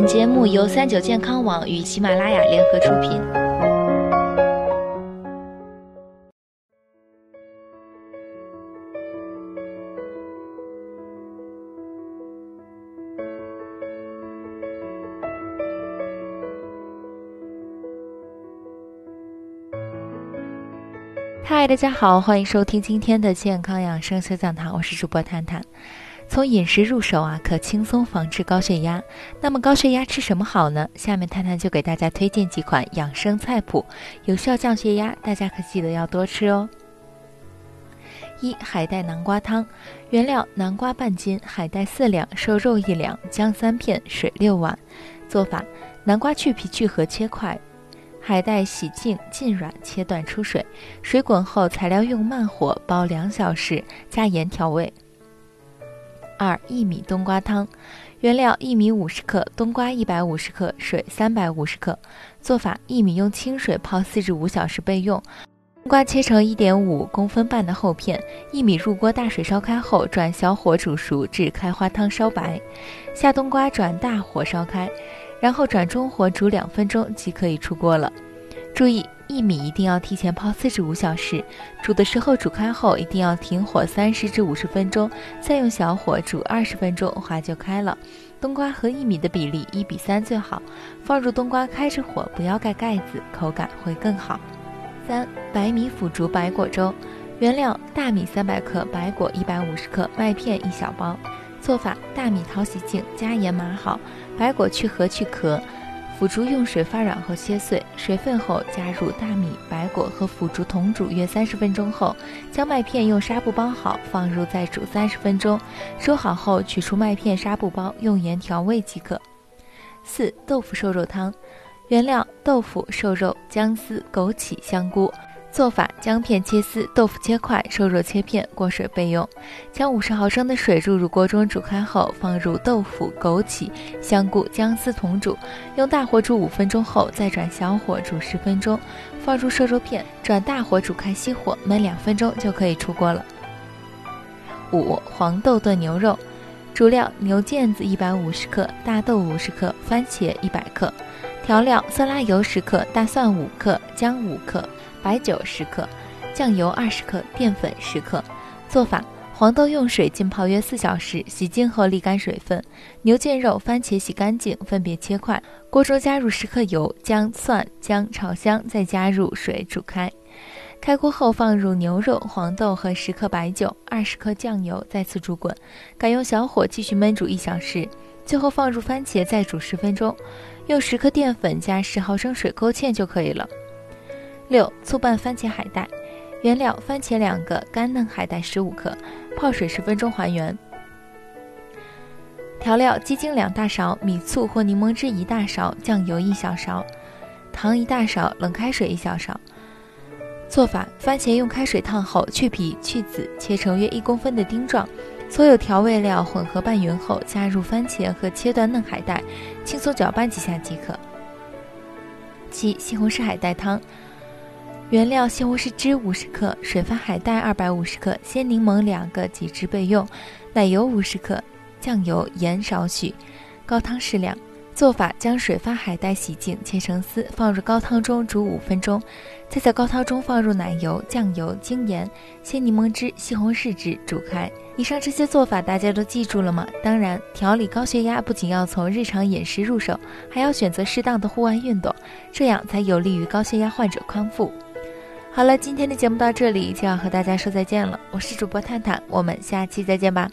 本节目由39健康网与喜马拉雅联合出品。嗨，大家好，欢迎收听今天的健康养生小讲堂，我是主播探探。从饮食入手啊，可轻松防治高血压。那么高血压吃什么好呢？下面探探就给大家推荐几款养生菜谱，有效降血压，大家可记得要多吃哦。一、海带南瓜汤。原料：南瓜半斤，海带4两，瘦肉1两，姜3片，水6碗。做法：南瓜去皮去核切块，海带洗净浸软，切断出水，水滚后材料用慢火煲2小时，加盐调味。2. 薏米冬瓜汤。原料：薏米50克，冬瓜150克，水350克。做法：薏米用清水泡4至5小时备用。冬瓜切成1.5公分半的厚片，薏米入锅大水烧开后，转小火煮熟至开花汤烧白，下冬瓜转大火烧开，然后转中火煮2分钟即可以出锅了。注意，薏米一定要提前泡4至5小时，煮的时候煮开后一定要停火30至50分钟，再用小火煮20分钟，花就开了。冬瓜和薏米的比例1:3最好，放入冬瓜开着火，不要盖盖子，口感会更好。3. 白米腐竹白果粥。原料：大米300克，白果150克，麦片1小包。做法：大米淘洗净，加盐码好，白果去核去壳，腐竹用水发软后切碎，水分后加入大米、白果和腐竹同煮约30分钟后，将麦片用纱布包好，放入再煮30分钟，收好后取出麦片纱布包，用盐调味即可。4. 豆腐瘦肉汤。原料：豆腐、瘦肉、姜丝、枸杞、香菇。做法：姜片切丝，豆腐切块，瘦肉切片，过水备用。将50毫升的水注入锅中煮开后，放入豆腐、枸杞、香菇、姜丝同煮，用大火煮5分钟后，再转小火煮10分钟，放入瘦肉片，转大火煮开熄火，焖2分钟就可以出锅了。5. 黄豆炖牛肉。主料：牛腱子150克，大豆50克，番茄100克。调料：色拉油10克，大蒜5克，姜5克，白酒10克，酱油20克，淀粉10克。做法：黄豆用水浸泡约4小时，洗净后沥干水分；牛腱肉、番茄洗干净，分别切块。锅中加入10克油，将蒜、姜炒香，再加入水煮开。开锅后放入牛肉、黄豆和10克白酒、20克酱油，再次煮滚，改用小火继续焖煮1小时。最后放入番茄，再煮10分钟，用10克淀粉加10毫升水勾芡就可以了。6. 醋拌番茄海带。原料：番茄2个，干嫩海带15克，泡水10分钟还原。调料：鸡精2大勺，米醋或柠檬汁1大勺，酱油1小勺，糖1大勺，冷开水1小勺。做法：番茄用开水烫后，去皮去籽，切成约1公分的丁状。所有调味料混合拌匀后，加入番茄和切断嫩海带，轻松搅拌几下即可。7. 西红柿海带汤。原料：西红柿汁50克，水发海带250克，鲜柠檬2个，挤汁备用，奶油50克，酱油、盐少许，高汤适量。做法：将水发海带洗净，切成丝，放入高汤中煮5分钟，再在高汤中放入奶油、酱油、精盐、鲜柠檬汁、西红柿汁，煮开。以上这些做法大家都记住了吗？当然，调理高血压不仅要从日常饮食入手，还要选择适当的户外运动，这样才有利于高血压患者康复。好了，今天的节目到这里就要和大家说再见了，我是主播探探，我们下期再见吧。